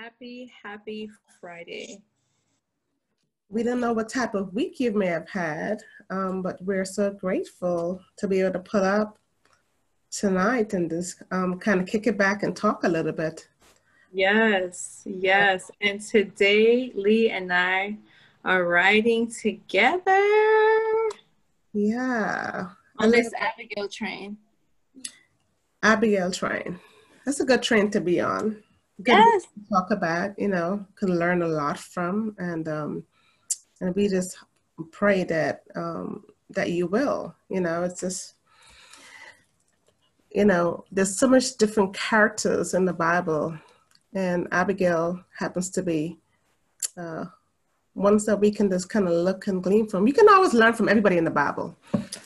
Happy Friday. We don't know what type of week you may have had, but we're so grateful to be able to put up tonight and just kind of kick it back and talk a little bit. Yes. And today, Lee and I are riding together. Yeah. On this Abigail train. Abigail train. That's a good train to be on. Good yes. To talk about, you know, can learn a lot from, and we just pray that that you will. You know, it's just, you know, there's so much different characters in the Bible, and Abigail happens to be ones that we can just kind of look and glean from. You can always learn from everybody in the Bible,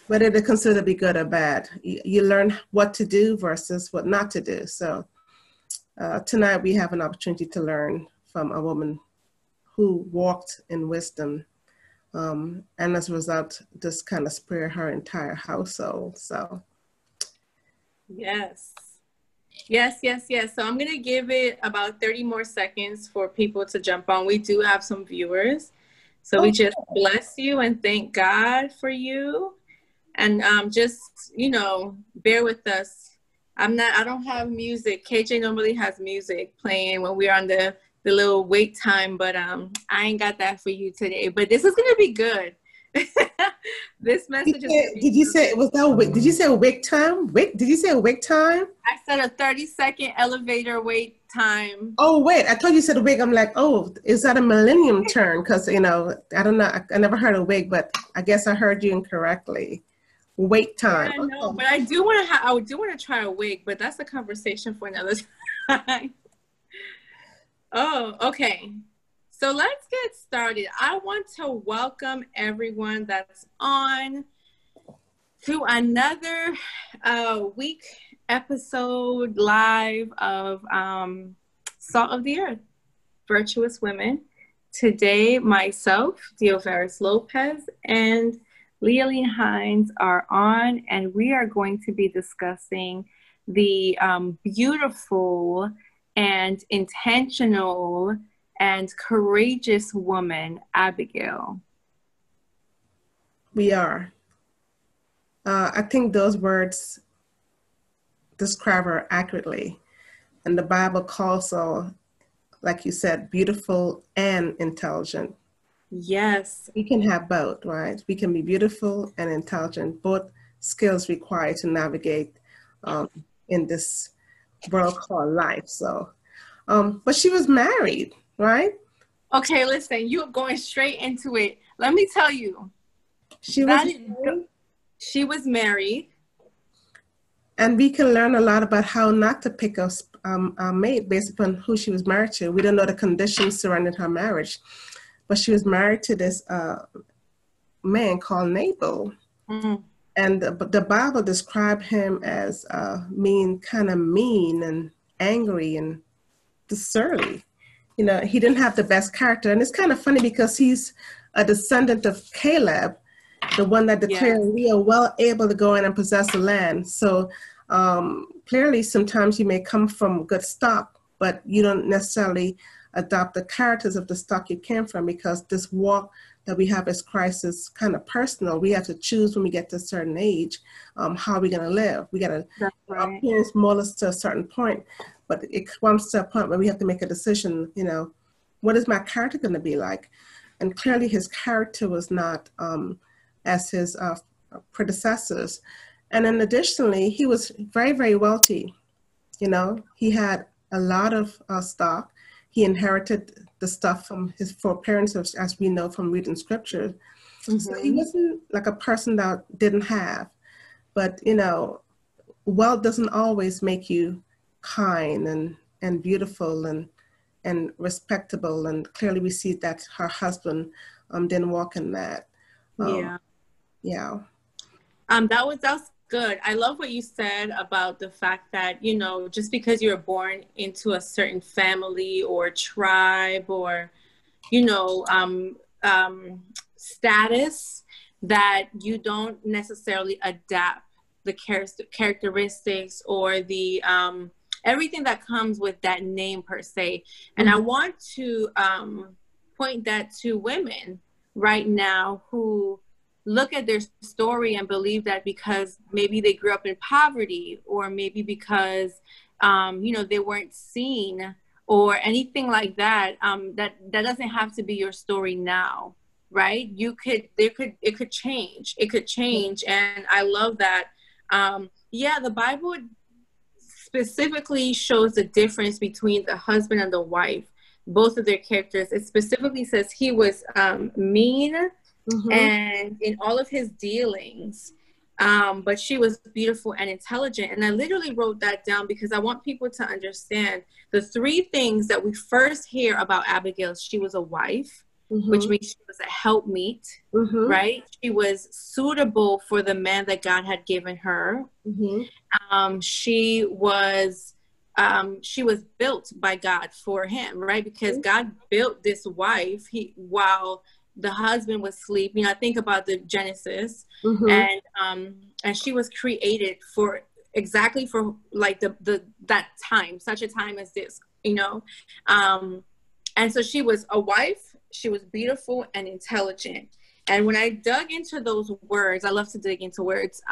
whether they're considered to be good or bad. You learn what to do versus what not to do. So. Tonight we have an opportunity to learn from a woman who walked in wisdom, and as a result, just kind of spared her entire household. So, yes. So I'm gonna give it about 30 more seconds for people to jump on. We do have some viewers, so okay. We just bless you and thank God for you, and just, you know, bear with us. I don't have music. KJ normally has music playing when we're on the little wait time, but I ain't got that for you today. But this is gonna be good. This message is gonna be good. Did you say it was that? Did you say wait time? Wait? Did you say wait time? I said a 30-second elevator wait time. Oh wait! I thought you said wig. I'm like, oh, is that a millennium turn? Because, you know, I don't know. I never heard a wig, but I guess I heard you incorrectly. Wait time. Yeah, I know, but I do want to try a wig, but that's a conversation for another time. Oh, okay. So let's get started. I want to welcome everyone that's on to another week episode live of Salt of the Earth, Virtuous Women. Today, myself, Dio Ferris Lopez, and Lilian Hines are on, and we are going to be discussing the beautiful and intentional and courageous woman, Abigail. We are. I think those words describe her accurately. And the Bible calls her, like you said, beautiful and intelligent. Yes, we can have both, right? We can be beautiful and intelligent, both skills required to navigate in this world called life. So, but she was married, right? Okay, listen, you're going straight into it. Let me tell you, she was married, and we can learn a lot about how not to pick up our mate based upon who she was married to. We don't know the conditions surrounding her marriage. But she was married to this man called Nabal. Mm. And the Bible described him as kind of mean and angry and surly. You know, he didn't have the best character. And it's kind of funny because he's a descendant of Caleb, the one that declared, yes, we are well able to go in and possess the land. So clearly sometimes you may come from good stock, but you don't necessarily adopt the characters of the stock you came from, because this walk that we have as Christ is kind of personal. We have to choose when we get to a certain age, how we're going to live. We got to appearance molest to a certain point, but it comes to a point where we have to make a decision, you know, what is my character going to be like? And clearly his character was not as his predecessors. And then additionally, he was very, very wealthy. You know, he had a lot of stock. He inherited the stuff from his foreparents, as we know from reading scripture. Mm-hmm. So he wasn't like a person that didn't have, but, you know, wealth doesn't always make you kind and beautiful and respectable. And clearly we see that her husband didn't walk in that. That was good. I love what you said about the fact that, you know, just because you're born into a certain family or tribe or, you know, status, that you don't necessarily adapt the characteristics or the everything that comes with that name per se. And I want to point that to women right now who look at their story and believe that because maybe they grew up in poverty, or maybe because, you know, they weren't seen or anything like that, that doesn't have to be your story now, right? It could change. And I love that. Yeah, the Bible specifically shows the difference between the husband and the wife, both of their characters. It specifically says he was mean, mm-hmm. and in all of his dealings, but she was beautiful and intelligent. And I literally wrote that down because I want people to understand the three things that we first hear about Abigail. She was a wife, mm-hmm. which means she was a helpmeet, mm-hmm. right? She was suitable for the man that God had given her. Mm-hmm. She was built by God for him, right? Because mm-hmm. God built this wife while the husband was asleep. You know, I think about the Genesis, mm-hmm. And she was created for exactly for like that time, such a time as this, you know? And so she was a wife, she was beautiful and intelligent. And when I dug into those words, I love to dig into words.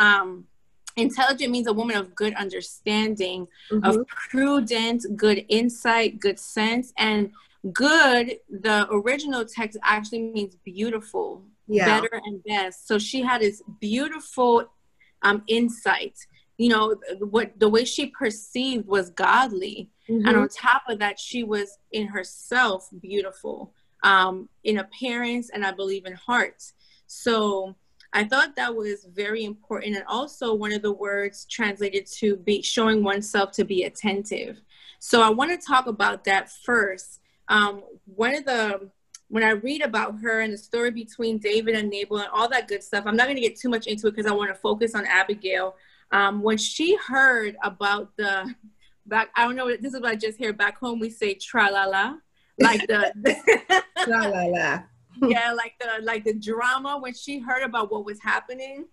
Intelligent means a woman of good understanding, mm-hmm. of prudent, good insight, good sense, and good, the original text actually means beautiful, better and best. So she had this beautiful insight, you know, the way she perceived was godly. Mm-hmm. And on top of that, she was in herself beautiful, in appearance, and I believe in heart. So I thought that was very important. And also one of the words translated to be showing oneself to be attentive. So I want to talk about that first. When I read about her and the story between David and Nabal and all that good stuff, I'm not going to get too much into it because I want to focus on Abigail. When she heard about I don't know, this is what I just hear back home. We say tra-la-la, like the tra-la-la. Yeah, like the drama. When she heard about what was happening,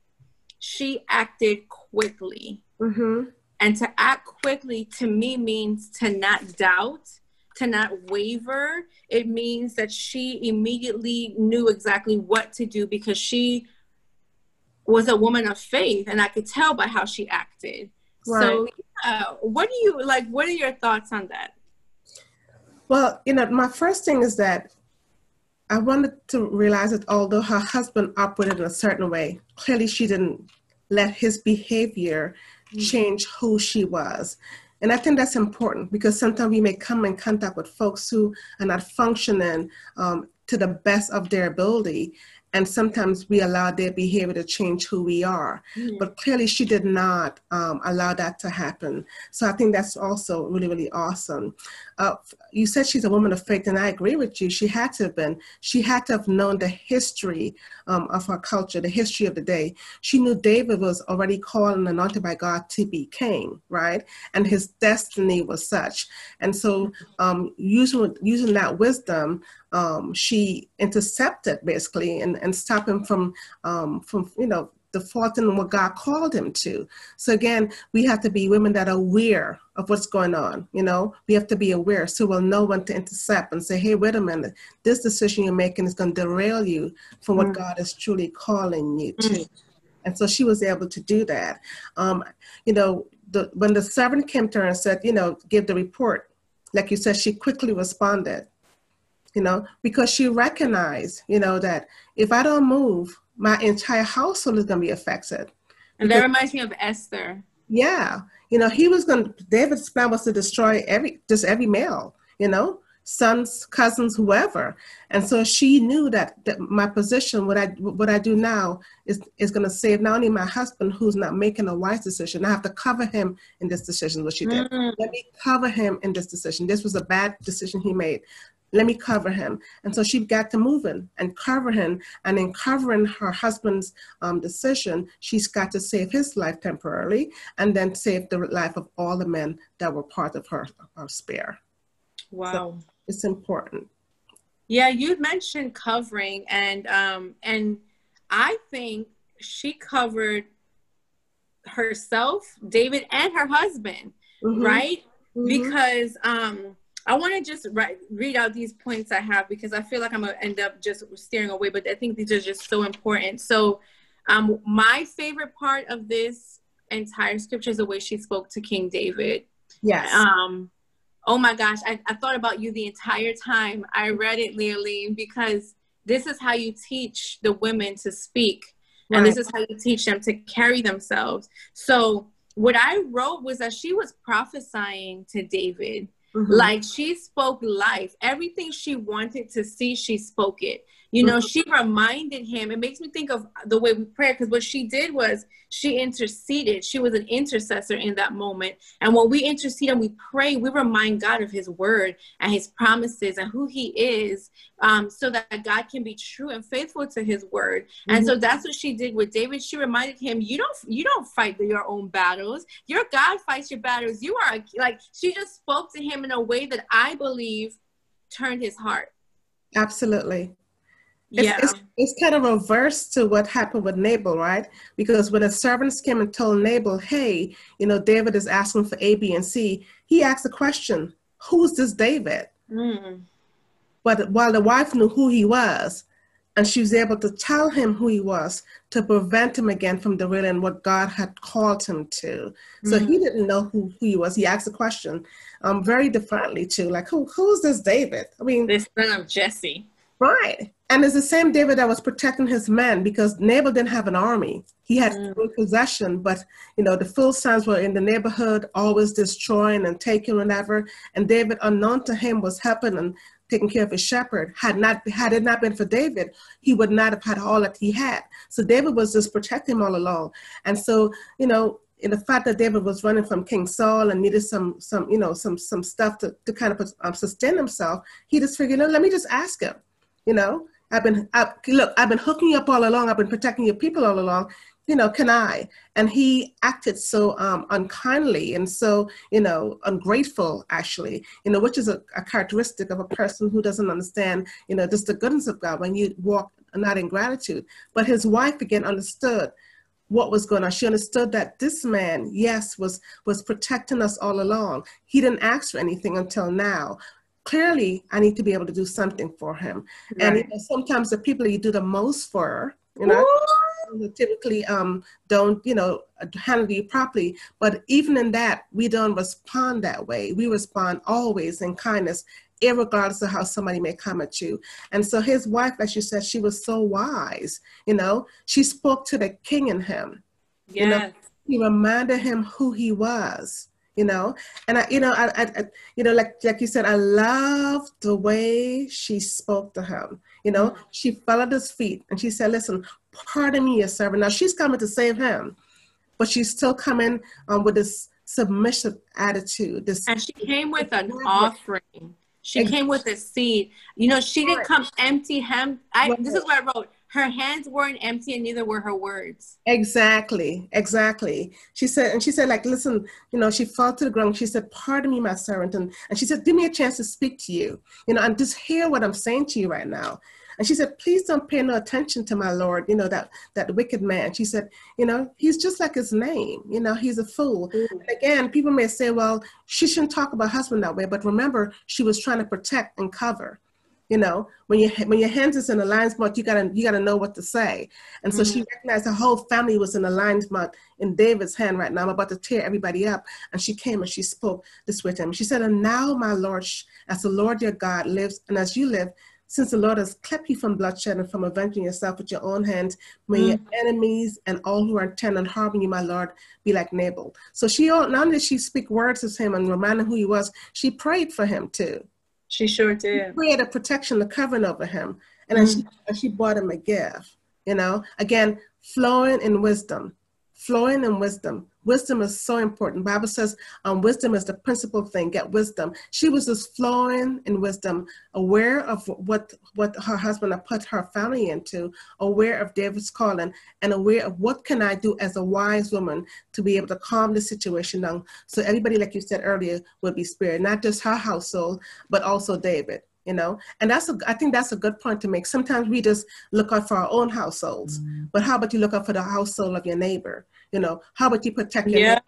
she acted quickly. Mm-hmm. And to act quickly to me means to not doubt, to not waver. It means that she immediately knew exactly what to do because she was a woman of faith, and I could tell by how she acted. Right. So what are your thoughts on that? Well, you know, my first thing is that I wanted to realize that although her husband operated in a certain way, clearly she didn't let his behavior mm-hmm. change who she was. And I think that's important because sometimes we may come in contact with folks who are not functioning to the best of their ability. And sometimes we allow their behavior to change who we are. Mm-hmm. But clearly she did not allow that to happen. So I think that's also really, really awesome. You said she's a woman of faith, and I agree with you. She had to have been. She had to have known the history of her culture, the history of the day. She knew David was already called and anointed by God to be king, right? And his destiny was such. And so using that wisdom, she intercepted basically and stopped him from you know, defaulting in what God called him to. So again, we have to be women that are aware of what's going on. You know, we have to be aware so we'll know when to intercept and say, hey, wait a minute, this decision you're making is going to derail you from what God is truly calling you to. And so she was able to do that. You know, when the servant came to her and said, you know, give the report, like you said, she quickly responded, you know, because she recognized, you know, that if I don't move, my entire household is going to be affected. And that reminds me of Esther. Yeah. You know, David's plan was to destroy every male, you know, sons, cousins, whoever. And so she knew that my position, what I do now is going to save not only my husband, who's not making a wise decision. I have to cover him in this decision, what she did. Let me cover him in this decision. This was a bad decision he made. Let me cover him. And so she got to moving and cover him. And in covering her husband's decision, she's got to save his life temporarily and then save the life of all the men that were part of her spare. Wow. So it's important. Yeah, you mentioned covering. And I think she covered herself, David, and her husband, mm-hmm. right? mm-hmm. because I want to just read out these points I have, because I feel like I'm going to end up just steering away, but I think these are just so important. So my favorite part of this entire scripture is the way she spoke to King David. Yes. Oh my gosh, I thought about you the entire time I read it, Lilian, because this is how you teach the women to speak. Right. And this is how you teach them to carry themselves. So what I wrote was that she was prophesying to David. Mm-hmm. Like, she spoke life. Everything she wanted to see, she spoke it. You know, mm-hmm. she reminded him. It makes me think of the way we pray, because what she did was she interceded. She was an intercessor in that moment. And when we intercede and we pray, we remind God of his word and his promises and who he is, so that God can be true and faithful to his word. Mm-hmm. And so that's what she did with David. She reminded him, you don't fight your own battles. Your God fights your battles. You are like, she just spoke to him in a way that I believe turned his heart. Absolutely. Yeah. It's kind of reverse to what happened with Nabal, right? Because when the servants came and told Nabal, hey, David is asking for A, B, and C, he asked the question, who's this David? Mm. But while the wife knew who he was, and she was able to tell him who he was to prevent him again from derailing what God had called him to. Mm. So he didn't know who he was. He asked the question very differently too, like, who's this David? I mean, this son of Jesse. Right. And it's the same David that was protecting his men, because Nabal didn't have an army. He had full possession, but, the Philistines were in the neighborhood, always destroying and taking whatever. And David, unknown to him, was helping and taking care of his shepherd. Had it not been for David, he would not have had all that he had. So David was just protecting him all along. And so, in the fact that David was running from King Saul and needed some stuff to kind of sustain himself, he just figured, let me just ask him, I've been hooking you up all along. I've been protecting your people all along. Can I? And he acted so unkindly and so, ungrateful, actually, which is a characteristic of a person who doesn't understand, just the goodness of God when you walk not in gratitude. But his wife, again, understood what was going on. She understood that this man, yes, was protecting us all along. He didn't ask for anything until now. Clearly, I need to be able to do something for him. Right. And sometimes the people you do the most for, typically don't, handle you properly. But even in that, we don't respond that way. We respond always in kindness, irregardless of how somebody may come at you. And so his wife, like you said, she was so wise, she spoke to the king in him. Yes. He reminded him who he was. And like you said, I love the way she spoke to him. She fell at his feet and she said, listen, pardon me, your servant. Now she's coming to save him, but she's still coming with this submissive attitude. And she came with an offering. She came with a seed. She didn't come empty hand. This is what I wrote. Her hands weren't empty, and neither were her words. Exactly. She said, like, listen, she fell to the ground. She said, pardon me, my servant. And she said, give me a chance to speak to you, and just hear what I'm saying to you right now. And she said, please don't pay no attention to my Lord, that wicked man. She said, he's just like his name, he's a fool. Mm-hmm. And again, people may say, well, she shouldn't talk about husband that way. But remember, she was trying to protect and cover. When your hands is in a lion's mouth, you gotta know what to say. And so she recognized the whole family was in a lion's mouth in David's hand right now. I'm about to tear everybody up. And she came and she spoke this way to him. She said, and now my Lord, as the Lord your God lives, and as you live, since the Lord has kept you from bloodshed and from avenging yourself with your own hands, may your enemies and all who are intent on harming you, my Lord, be like Nabal. So she, not only did she speak words to him and remind him who he was, she prayed for him too. She sure did. She created protection, the covering over him. And then she bought him a gift, Again, flowing in wisdom. Flowing in wisdom. Wisdom is so important. The Bible says wisdom is the principal thing. Get wisdom. She was just flowing in wisdom, aware of what her husband had put her family into, aware of David's calling, and aware of what can I do as a wise woman to be able to calm the situation down so everybody, like you said earlier, would be spared, not just her household, but also David. And I think that's a good point to make. Sometimes we just look out for our own households, but how about you look out for the household of your neighbor? How about you protect your neighbor?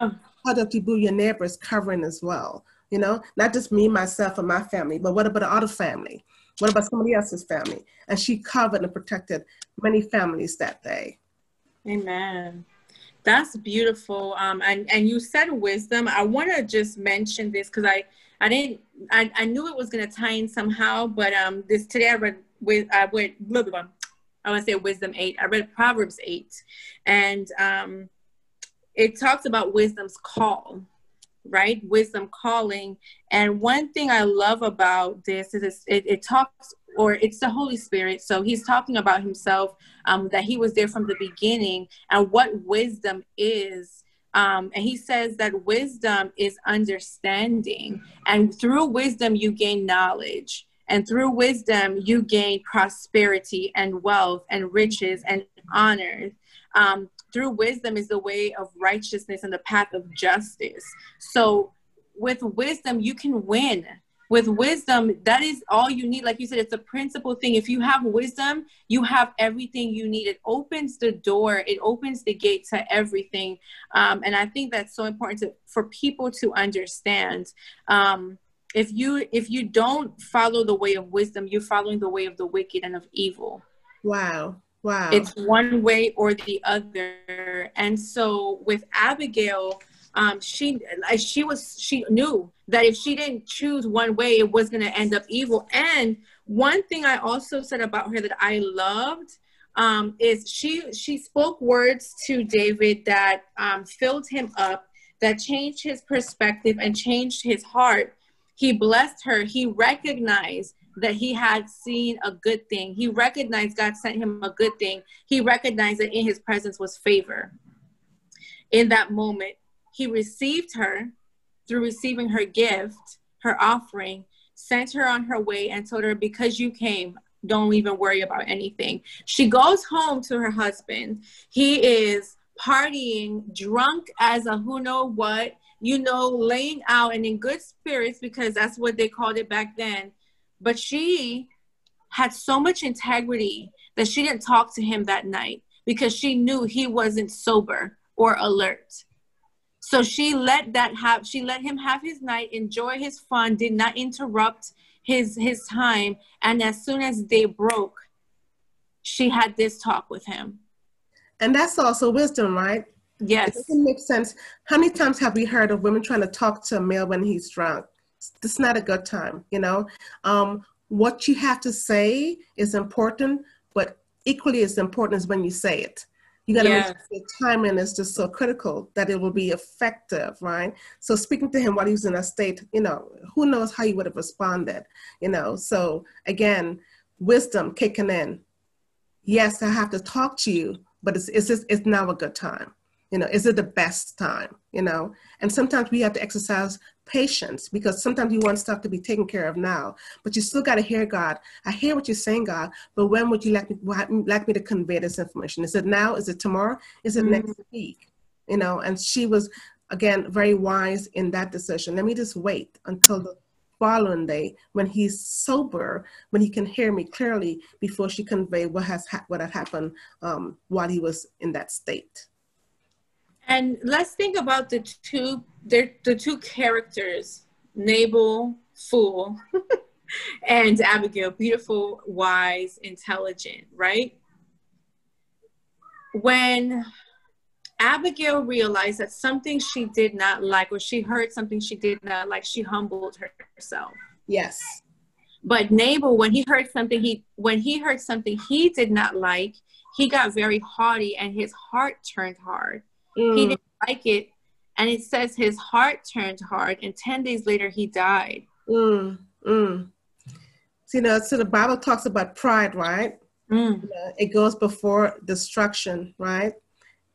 How about you do your neighbor's covering as well? You know, not just me, myself, and my family, but what about the other family? What about somebody else's family? And she covered and protected many families that day. Amen. That's beautiful. And you said wisdom. I want to just mention this because I knew it was going to tie in somehow, but today I want to say wisdom 8. I read Proverbs 8, and it talks about wisdom's call, right? Wisdom calling. And one thing I love about this is it talks, or it's the Holy Spirit. So he's talking about himself, that he was there from the beginning and what wisdom is. And he says that wisdom is understanding, and through wisdom you gain knowledge, and through wisdom you gain prosperity and wealth and riches and honor. Through wisdom is the way of righteousness and the path of justice. So with wisdom, you can win. With wisdom, that is all you need. Like you said, it's a principal thing. If you have wisdom, you have everything you need. It opens the door. It opens the gate to everything. And I think that's so important for people to understand. If you don't follow the way of wisdom, you're following the way of the wicked and of evil. Wow. Wow. It's one way or the other. And so with Abigail, she knew that if she didn't choose one way, it was going to end up evil. And one thing I also said about her that I loved, is she spoke words to David that filled him up, that changed his perspective and changed his heart. He blessed her. He recognized that he had seen a good thing. He recognized God sent him a good thing. He recognized that in his presence was favor. In that moment, he received her through receiving her gift, her offering, sent her on her way and told her, because you came, don't even worry about anything. She goes home to her husband. He is partying, drunk as a who know what, you know, laying out and in good spirits, because that's what they called it back then. But she had so much integrity that she didn't talk to him that night because she knew he wasn't sober or alert. So she let him have his night, enjoy his fun, did not interrupt his time. And as soon as day broke, she had this talk with him. And that's also wisdom, right? Yes. It doesn't make sense. How many times have we heard of women trying to talk to a male when he's drunk? It's not a good time, you know. What you have to say is important, but equally as important is when you say it. You got to make sure the timing is just so critical that it will be effective, right? So speaking to him while he was in a state, you know, who knows how you would have responded, you know. So again, wisdom kicking in. Yes, I have to talk to you, but it's now a good time. You know, is it the best time, you know? And sometimes we have to exercise patience because sometimes you want stuff to be taken care of now, but you still got to hear God. I hear what you're saying, God, but when would you like me to convey this information? Is it now? Is it tomorrow? Is it next week? You know, and she was, again, very wise in that decision. Let me just wait until the following day when he's sober, when he can hear me clearly, before she conveyed what had happened while he was in that state. And let's think about the two characters, Nabal, fool, and Abigail, beautiful, wise, intelligent, right? When Abigail realized that something she did not like, or she heard something she did not like, she humbled herself. Yes. But Nabal, when he heard something he did not like, he got very haughty and his heart turned hard. He didn't like it, and it says his heart turned hard, and 10 days later he died. So, you know, so the Bible talks about pride, right? You know, it goes before destruction, right?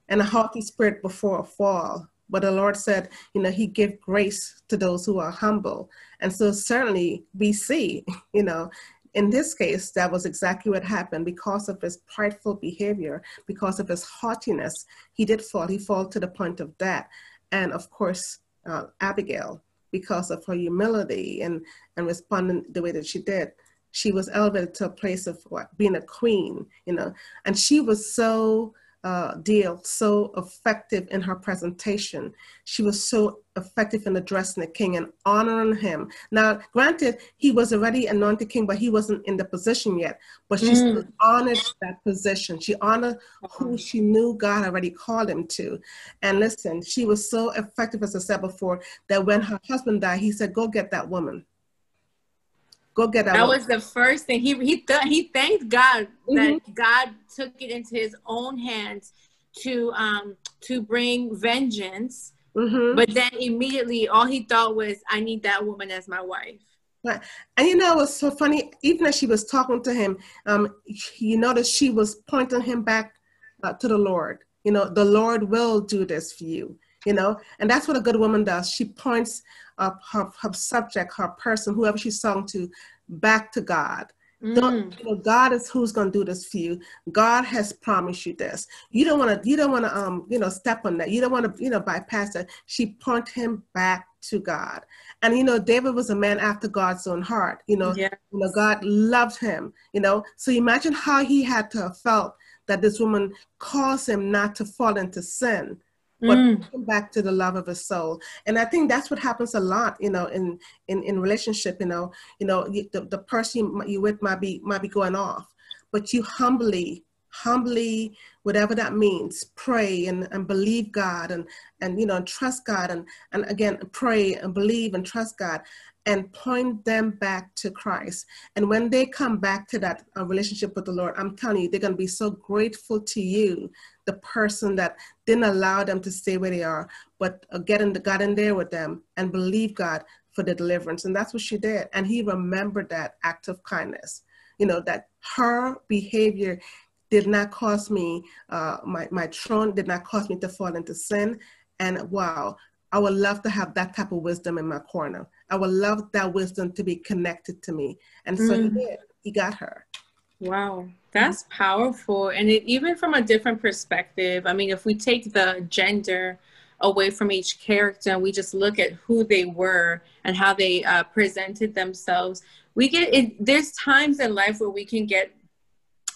And a haughty spirit before a fall. But the Lord said, you know, he gave grace to those who are humble. And so certainly we see, you know, in this case, that was exactly what happened. Because of his prideful behavior, because of his haughtiness, he did fall. He fell to the point of death. And of course, Abigail, because of her humility and responding the way that she did, she was elevated to a place of being a queen, you know. And she was so Dio so effective in her presentation. She was so effective in addressing the king and honoring him. Now, granted, he was already anointed king, but he wasn't in the position yet. But she still honored that position. She honored who she knew God already called him to. And listen, she was so effective, as I said before, that when her husband died, he said, go get that woman. Go get that woman. That was the first thing. He thanked God that God took it into his own hands to bring vengeance. But then immediately all he thought was, I need that woman as my wife. Right. And you know, it was so funny, even as she was talking to him, you notice she was pointing him back to the Lord. You know, the Lord will do this for you. You know, and that's what a good woman does. She points up her subject, her person, whoever she's talking to, back to God. Don't, you know, God is who's going to do this for you. God has promised you this. You don't want to, you know, step on that. You don't want to, you know, bypass that. She pointed him back to God. And, you know, David was a man after God's own heart. You know, you know, God loved him, you know. So imagine how he had to have felt that this woman caused him not to fall into sin, but back to the love of his soul. And I think that's what happens a lot, you know, in relationship, you know, the person you with might be going off, but you humbly, whatever that means, pray and believe God and, you know, and trust God and again, pray and believe and trust God and point them back to Christ. And when they come back to that relationship with the Lord, I'm telling you, they're going to be so grateful to you, the person that didn't allow them to stay where they are, but got in there with them and believe God for the deliverance. And that's what she did. And he remembered that act of kindness, you know, that her behavior did not cause me, my throne did not cause me to fall into sin. And wow, I would love to have that type of wisdom in my corner. I would love that wisdom to be connected to me. And so he did, he got her. Wow, that's powerful. And even from a different perspective, I mean, if we take the gender away from each character and we just look at who they were and how they presented themselves, we get it. There's times in life where we can get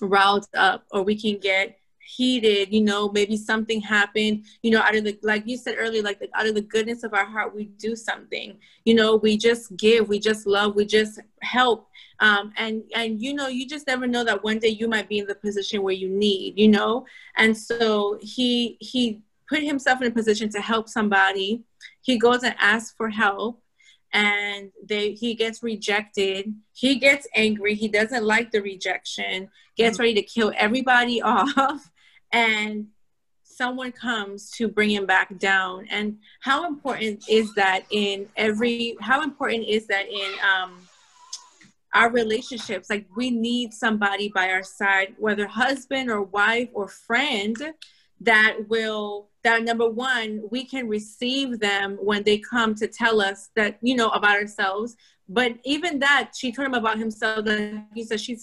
riled up or we can get heated, you know, maybe something happened, you know, out of the, like you said earlier, like out of the goodness of our heart, we do something, you know, we just give, we just love, we just help. And you know, you just never know that one day you might be in the position where you need, you know? And so he put himself in a position to help somebody. He goes and asks for help and he gets rejected. He gets angry. He doesn't like the rejection, gets ready to kill everybody off. And someone comes to bring him back down. And how important is that in our relationships? Like, we need somebody by our side, whether husband or wife or friend, that number one, we can receive them when they come to tell us that, you know, about ourselves. But even that, she told him about himself. And he said, she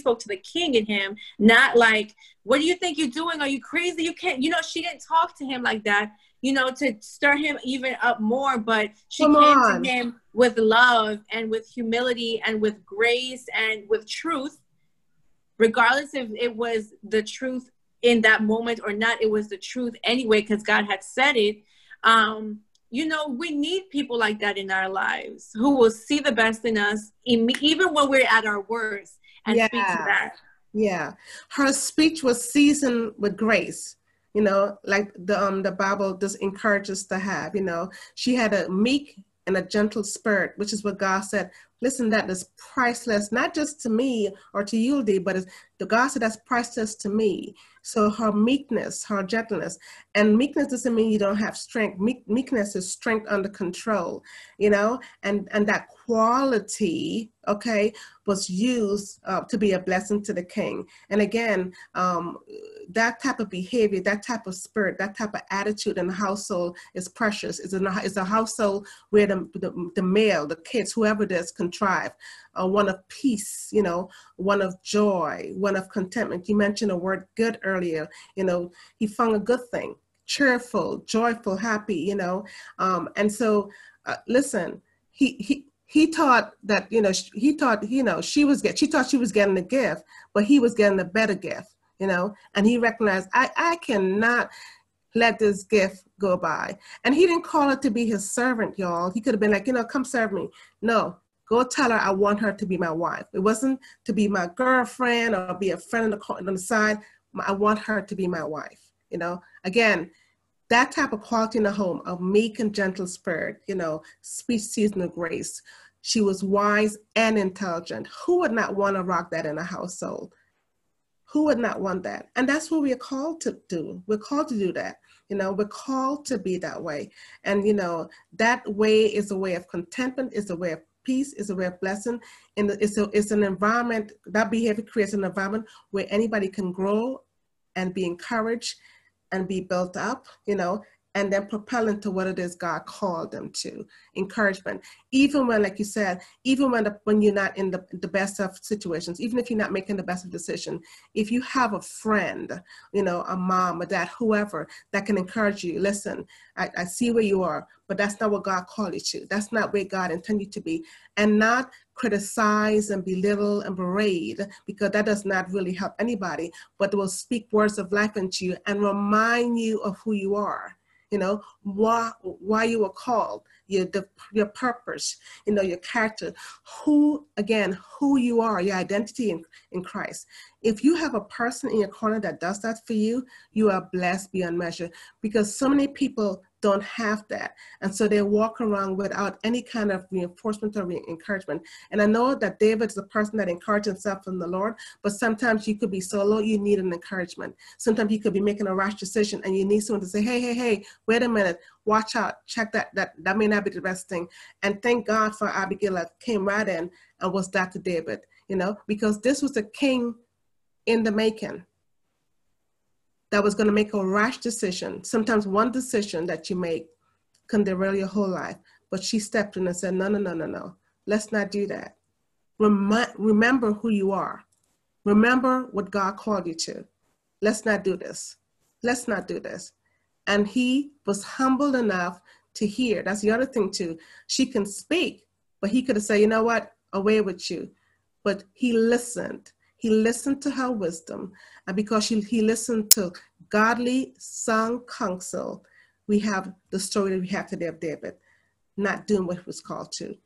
spoke to the king in him, not like, what do you think you're doing? Are you crazy? You can't, you know, she didn't talk to him like that, you know, to stir him even up more, but she came to him with love and with humility and with grace and with truth, regardless if it was the truth in that moment or not. It was the truth anyway, because God had said it. You know, we need people like that in our lives who will see the best in us, even when we're at our worst, and speak to that. Yeah, her speech was seasoned with grace. You know, like the Bible just encourages to have. You know, she had a meek and a gentle spirit, which is what God said. Listen, that is priceless, not just to me or to you, but the God said that's priceless to me. So her meekness, her gentleness, and meekness doesn't mean you don't have strength. Meekness is strength under control, you know, and that quality, okay, was used to be a blessing to the king. And again, that type of behavior, that type of spirit, that type of attitude in the household is precious. It's a household where the male, the kids, whoever it is, contrive, one of peace, you know, one of joy, one of contentment. You mentioned the word good earlier. You know, he found a good thing, cheerful, joyful, happy, you know. And so, listen, he thought that, you know, she thought she was getting the gift, but he was getting a better gift. you know, and he recognized, I cannot let this gift go by. And he didn't call her to be his servant, y'all. He could have been like, you know, come serve me. No, go tell her I want her to be my wife. It wasn't to be my girlfriend or be a friend on the side. I want her to be my wife, you know. Again, that type of quality in the home, a meek and gentle spirit, you know, speech seasoned with grace. She was wise and intelligent. Who would not want to rock that in a household? Who would not want that? And that's what we are called to do. We're called to do that. You know, we're called to be that way. And, you know, that way is a way of contentment, is a way of peace, is a way of blessing. And it's an environment, that behavior creates an environment where anybody can grow and be encouraged and be built up, you know, and then propel into what it is God called them to. Encouragement. Even when, like you said, even when you're not in the best of situations, even if you're not making the best of decision, if you have a friend, you know, a mom, a dad, whoever, that can encourage you, listen, I see where you are, but that's not what God called you to. That's not where God intended you to be. And not criticize and belittle and berate, because that does not really help anybody, but will speak words of life into you and remind you of who you are. You know, why you were called, your purpose, you know, your character, who you are, your identity in Christ. If you have a person in your corner that does that for you, you are blessed beyond measure, because so many people don't have that. And so they walk around without any kind of reinforcement or encouragement. And I know that David is a person that encourages himself from the Lord, but sometimes you could be solo, you need an encouragement. Sometimes you could be making a rash decision and you need someone to say, hey, wait a minute, watch out, check that may not be the best thing. And thank God for Abigail that came right in and was that to David, you know, because this was a king in the making that was going to make a rash decision. Sometimes one decision that you make can derail your whole life. But she stepped in and said, no. Let's not do that. Remember who you are. Remember what God called you to. Let's not do this. Let's not do this. And he was humble enough to hear. That's the other thing too. She can speak, but he could have said, you know what, away with you. But he listened. He listened to her wisdom, and because he listened to godly sound counsel, we have the story that we have today of David not doing what he was called to.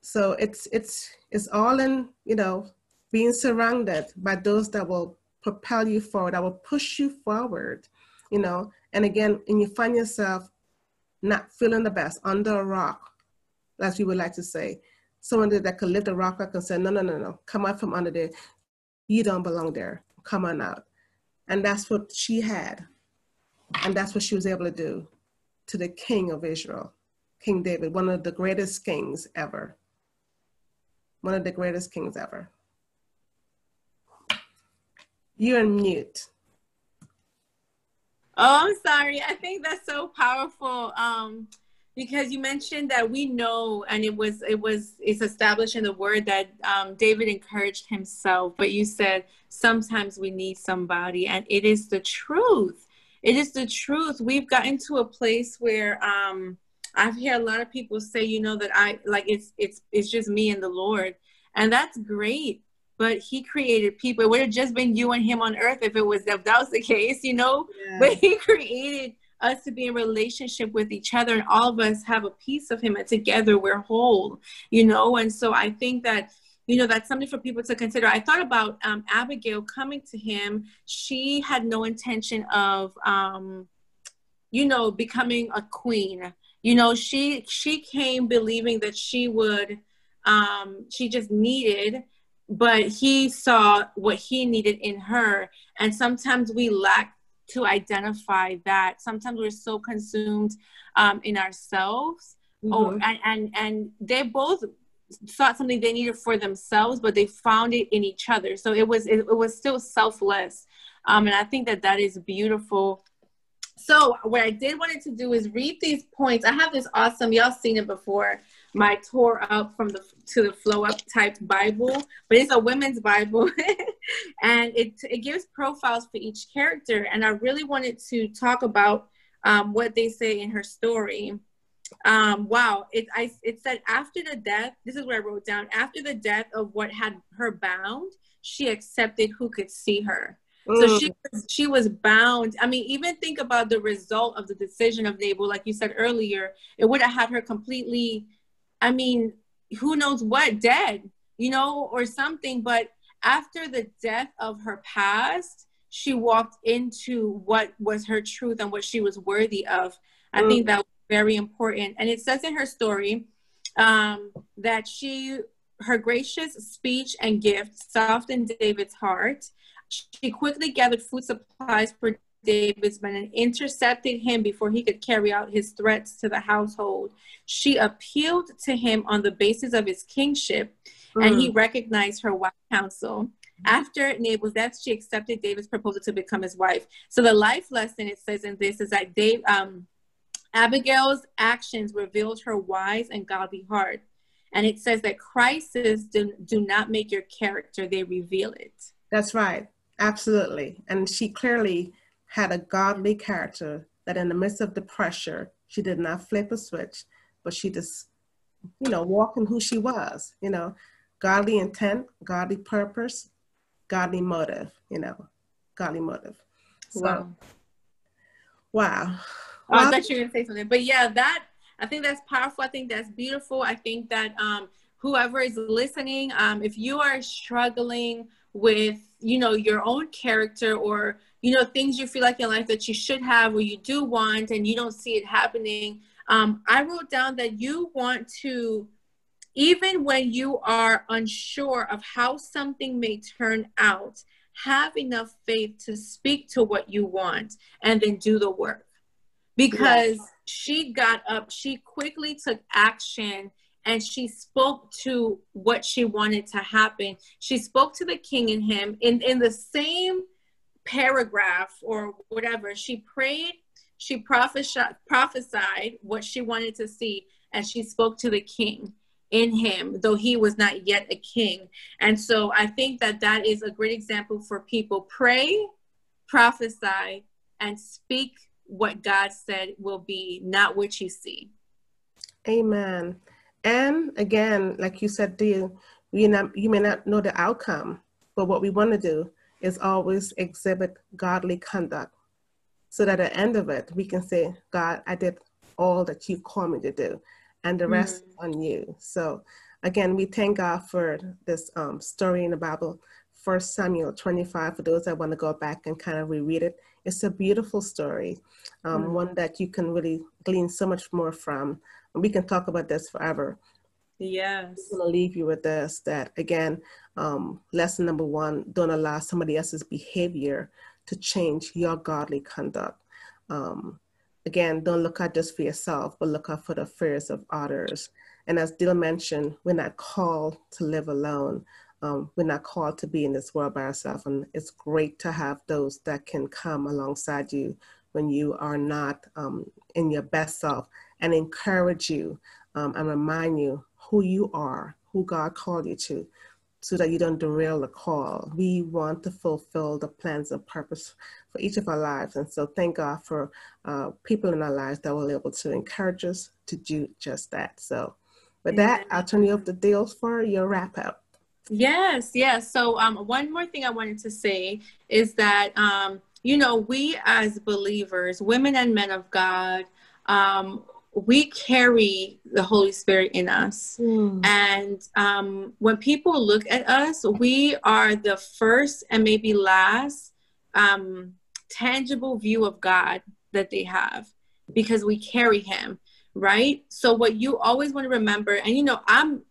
So it's all in, you know, being surrounded by those that will propel you forward, that will push you forward, you know. And again, and you find yourself not feeling the best, under a rock, as we would like to say. Someone that could lift the rock up and say, no, come out from under there. You don't belong there. Come on out. And that's what she had. And that's what she was able to do to the king of Israel, King David, one of the greatest kings ever. One of the greatest kings ever. You're mute. Oh, I'm sorry. I think that's so powerful. Because you mentioned that we know, and it's established in the word that David encouraged himself, but you said sometimes we need somebody, and it is the truth. It is the truth. We've gotten to a place where I've heard a lot of people say, you know, that it's just me and the Lord, and that's great. But he created people. It would have just been you and him on earth if that was the case, you know. Yeah. But he created us to be in relationship with each other, and all of us have a piece of him, and together we're whole, you know. And so I think that, you know, that's something for people to consider. I thought about Abigail coming to him. She had no intention of, you know, becoming a queen. You know, she came believing that she would, she just needed, but he saw what he needed in her. And sometimes we lack to identify that. Sometimes we're so consumed in ourselves. Mm-hmm. and they both sought something they needed for themselves, but they found it in each other. So it was still selfless. And I think that is beautiful. So what I wanted to do is read these points. I have this awesome, y'all seen it before, my tore up from to the flow up type Bible, but it's a women's Bible. And it gives profiles for each character. And I really wanted to talk about what they say in her story. It said after the death, this is what I wrote down, after the death of what had her bound, she accepted who could see her. So she was bound. I mean, even think about the result of the decision of Nabal, like you said earlier, it would have had her completely, I mean, who knows what, dead, you know, or something. But after the death of her past, she walked into what was her truth and what she was worthy of. I think that was very important. And it says in her story that her gracious speech and gift softened David's heart. She quickly gathered food supplies for David's men and intercepted him before he could carry out his threats to the household. She appealed to him on the basis of his kingship, and he recognized her wise counsel. After Nabal's death, she accepted David's proposal to become his wife. So the life lesson, it says in this, is that Abigail's actions revealed her wise and godly heart. And it says that crises do not make your character, they reveal it. That's right. Absolutely. And she clearly had a godly character that in the midst of the pressure, she did not flip a switch, but she just, you know, walked in who she was, you know, godly intent, godly purpose, godly motive, you know, godly motive. So, wow. I thought you were going to say something, but yeah, I think that's powerful. I think that's beautiful. I think that whoever is listening, if you are struggling with, you know, your own character or, you know, things you feel like in life that you should have or you do want and you don't see it happening, I wrote down that you want to, even when you are unsure of how something may turn out, have enough faith to speak to what you want and then do the work. Because she got up, she quickly took action, and she spoke to what she wanted to happen. She spoke to the king in him in the same paragraph or whatever. She prayed, she prophesied what she wanted to see, and she spoke to the king in him, though he was not yet a king. And so I think that is a great example for people. Pray, prophesy, and speak what God said will be, not what you see. Amen. And again, like you said, you may not know the outcome, but what we want to do is always exhibit godly conduct so that at the end of it, we can say, God, I did all that you called me to do, and the rest on you. So again, we thank God for this story in the Bible, 1 Samuel 25, for those that want to go back and kind of reread it. It's a beautiful story, one that you can really glean so much more from. And we can talk about this forever. Yes. I'm going to leave you with this, that again, lesson number one, don't allow somebody else's behavior to change your godly conduct. Again, don't look out just for yourself, but look out for the fears of others. And as Dil mentioned, we're not called to live alone. We're not called to be in this world by ourselves, and it's great to have those that can come alongside you when you are not in your best self and encourage you and remind you who you are, who God called you to, so that you don't derail the call. We want to fulfill the plans and purpose for each of our lives, and so thank God for people in our lives that were able to encourage us to do just that. So with that, I'll turn you over to Dio for your wrap up. Yes. So one more thing I wanted to say is that, you know, we as believers, women and men of God, we carry the Holy Spirit in us. And when people look at us, we are the first and maybe last tangible view of God that they have, because we carry him, right? So what you always want to remember, and you know, I'm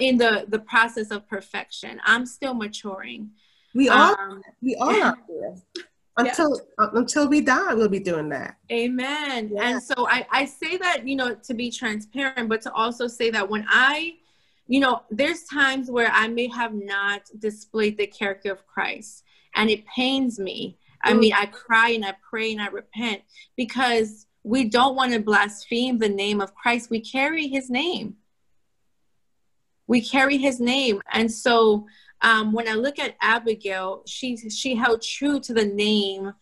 in the process of perfection. I'm still maturing. We all are there. Until we die, we'll be doing that. Amen. Yeah. And so I say that, you know, to be transparent, but to also say that when I, you know, there's times where I may have not displayed the character of Christ, and it pains me. I mean, I cry and I pray and I repent, because we don't want to blaspheme the name of Christ. We carry his name. And so when I look at Abigail, she held true to the name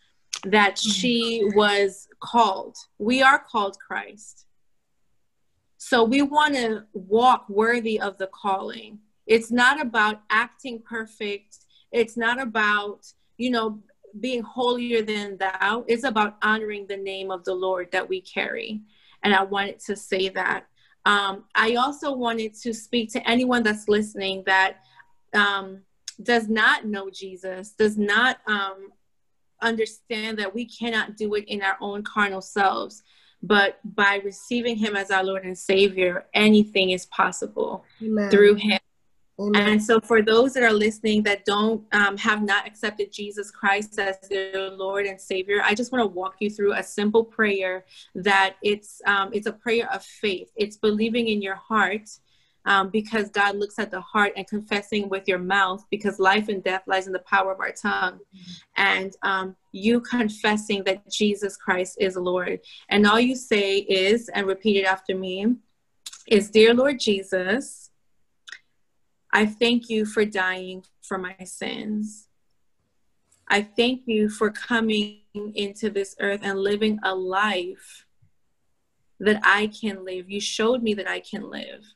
that she was called. We are called Christ. So we want to walk worthy of the calling. It's not about acting perfect. It's not about, you know, being holier than thou. It's about honoring the name of the Lord that we carry. And I wanted to say that. I also wanted to speak to anyone that's listening that does not know Jesus, does not understand that we cannot do it in our own carnal selves, but by receiving him as our Lord and Savior, anything is possible. Amen. Through him. Amen. And so for those that are listening that don't have not accepted Jesus Christ as their Lord and Savior, I just want to walk you through a simple prayer that it's a prayer of faith. It's believing in your heart because God looks at the heart, and confessing with your mouth because life and death lies in the power of our tongue. And you confessing that Jesus Christ is Lord. And all you say is, and repeat it after me, is, "Dear Lord Jesus, I thank you for dying for my sins. I thank you for coming into this earth and living a life that I can live. You showed me that I can live.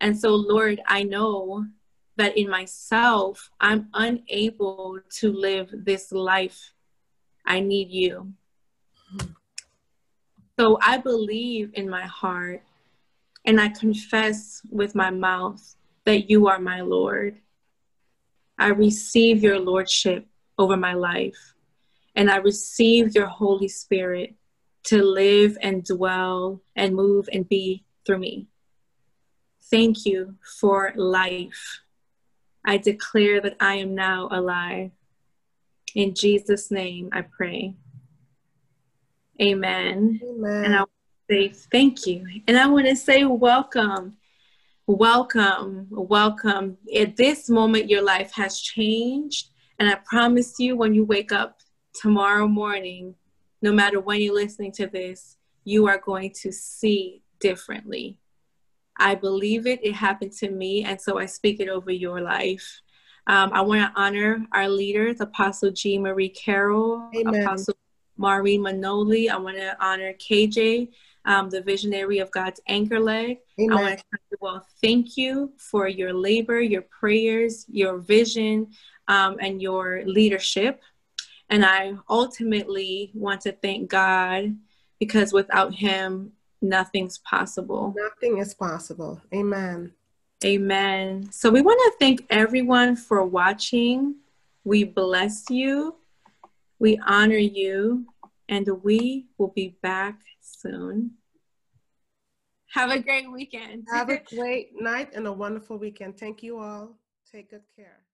And so, Lord, I know that in myself, I'm unable to live this life. I need you. So I believe in my heart and I confess with my mouth that you are my Lord. I receive your Lordship over my life, and I receive your Holy Spirit to live and dwell and move and be through me. Thank you for life. I declare that I am now alive. In Jesus' name I pray. Amen." Amen. And I want to say thank you. And I want to say welcome. Welcome, welcome. At this moment, your life has changed. And I promise you, when you wake up tomorrow morning, no matter when you're listening to this, you are going to see differently. I believe it. It happened to me. And so I speak it over your life. I want to honor our leaders, Apostle G. Marie Carroll, Amen. Apostle Marie Manoli. I want to honor KJ, the visionary of God's anchor leg. Amen. I want to tell you all thank you for your labor, your prayers, your vision, and your leadership. And I ultimately want to thank God, because without him, nothing's possible. Nothing is possible. Amen. Amen. So we want to thank everyone for watching. We bless you. We honor you. And we will be back soon. Have a great weekend. Have a great night and a wonderful weekend. Thank you all. Take good care.